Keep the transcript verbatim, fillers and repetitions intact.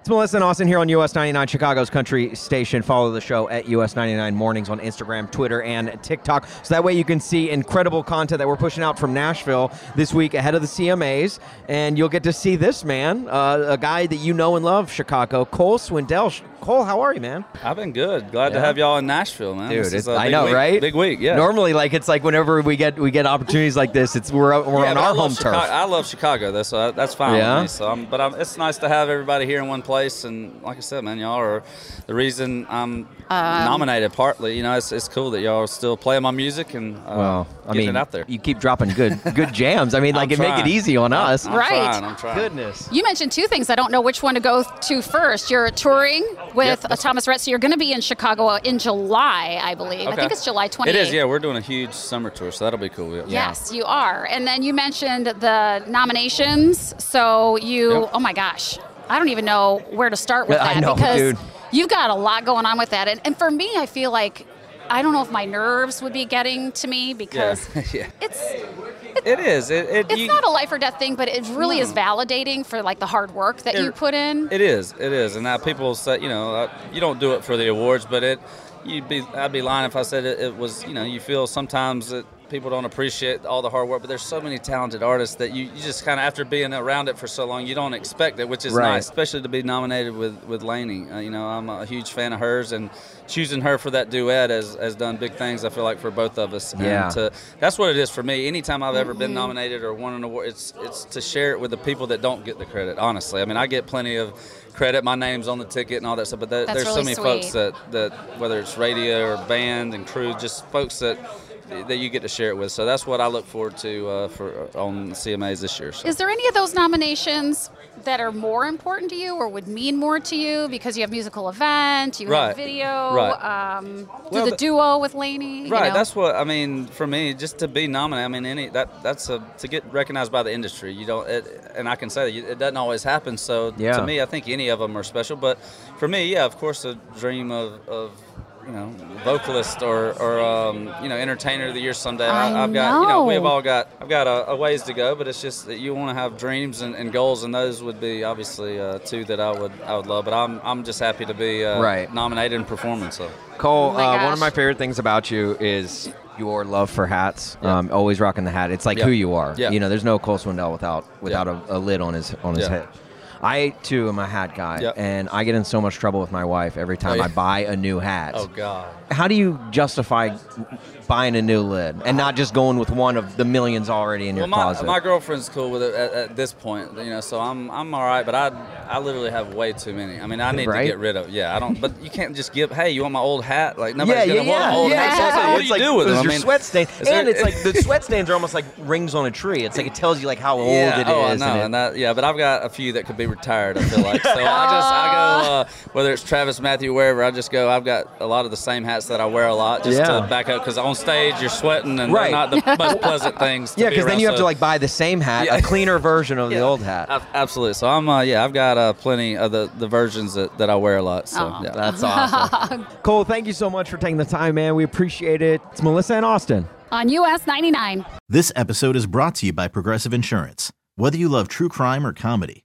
It's Melissa and Austin here on U S ninety-nine, Chicago's country station. Follow the show at U S ninety-nine Mornings on Instagram, Twitter, and TikTok. So that way you can see incredible content that we're pushing out from Nashville this week ahead of the C M As. And you'll get to see this man, uh, a guy that you know and love, Chicago, Cole Swindell. Cole, how are you, man? I've been good. Glad yeah. to have y'all in Nashville, man. Dude, this is a I big know, week, right? Big week, yeah. Normally, like, it's like when Whenever we get we get opportunities like this, it's we're, we're yeah, on our home Chicago, turf. I love Chicago, though, so that's fine yeah. with me. So I'm, but I'm, it's nice to have everybody here in one place. And like I said, man, y'all are the reason I'm um, nominated. Partly, you know, it's it's cool that y'all are still playing my music and uh, well, I getting mean, it out there. You keep dropping good good jams. I mean, like it make it easy on I'm, us, I'm right? Trying, I'm trying. Goodness. You mentioned two things. I don't know which one to go to first. You're touring with yep, Thomas Rhett, so you're going to be in Chicago in July, I believe. Okay. I think it's July twenty-eighth. It is. Yeah, we're doing a huge summer tour, so that'll be cool. Yeah. Yes, you are. And then you mentioned the nominations. So you, yep. oh my gosh, I don't even know where to start with that I know, because dude. You've got a lot going on with that. And, and for me, I feel like I don't know if my nerves would be getting to me because yeah. yeah. it's it, it is it, it it's you, not a life or death thing, but it really no. is validating for like the hard work that it, you put in. It is, it is, and now people say you know you don't do it for the awards, but it. You'd be, I'd be lying if I said it, it was, you know, you feel sometimes that people don't appreciate all the hard work, but there's so many talented artists that you, you just kind of, after being around it for so long, you don't expect it, which is right. nice, especially to be nominated with, with Lainey. Uh, you know, I'm a huge fan of hers, and choosing her for that duet has, has done big things, I feel like, for both of us. Yeah. And to, that's what it is for me. Anytime I've ever mm-hmm. been nominated or won an award, it's, it's to share it with the people that don't get the credit, honestly. I mean, I get plenty of credit, my name's on the ticket and all that stuff, but there, there's really so many sweet. folks that, that, whether it's radio or band and crew, just folks that that you get to share it with. So that's what I look forward to uh, for on the C M As this year. So. Is there any of those nominations that are more important to you or would mean more to you because you have musical event, you right. have video, right. um, well, do the duo with Lainey? Right, you know? That's what, I mean, for me, just to be nominated, I mean, any that that's a, to get recognized by the industry, you don't, it, and I can say that it doesn't always happen, so yeah. to me, I think any of them are special, but for me, yeah, of course, a dream of, of you know, vocalist or, or um, you know, entertainer of the year someday. I I've know. got, you know, we've all got, I've got a, a ways to go, but it's just that you want to have dreams and, and goals, and those would be obviously uh, two that I would I would love. But I'm I'm just happy to be uh, right. nominated and performing. So Cole, oh uh, one of my favorite things about you is your love for hats. Yeah. Um, always rocking the hat. It's like yeah. who you are. Yeah. You know, there's no Cole Swindell without without yeah. a, a lid on his on his yeah. head. I, too, am a hat guy, yep. and I get in so much trouble with my wife every time oh, yeah. I buy a new hat. Oh, God. How do you justify buying a new lid and not just going with one of the millions already in well, your my, closet? My girlfriend's cool with it at, at this point, you know, so I'm I'm all right, but I I literally have way too many. I mean, I need right? to get rid of Yeah, I don't. But you can't just give, hey, you want my old hat? Like, nobody's yeah, going to yeah, want yeah. old yeah. hat. So like, what do you like, do with them? Your I mean, sweat stain. And it's like the sweat stains are almost like rings on a tree. It's like it tells you, like, how old yeah, it oh, is. I know, and that, yeah, but I've got a few that could be retired, I feel like. So I just, I go, uh, whether it's Travis, Matthew, wherever, I just go, I've got a lot of the same hats that I wear a lot just yeah. to back up, because on stage you're sweating and right. they're not the most pleasant things to Yeah, because then you so. have to like buy the same hat, yeah. a cleaner version of yeah. the old hat. I, absolutely. So I'm, uh, yeah, I've got uh, plenty of the, the versions that, that I wear a lot. So yeah. that's awesome. Cole, thank you so much for taking the time, man. We appreciate it. It's Melissa and Austin. On U S ninety-nine. This episode is brought to you by Progressive Insurance. Whether you love true crime or comedy,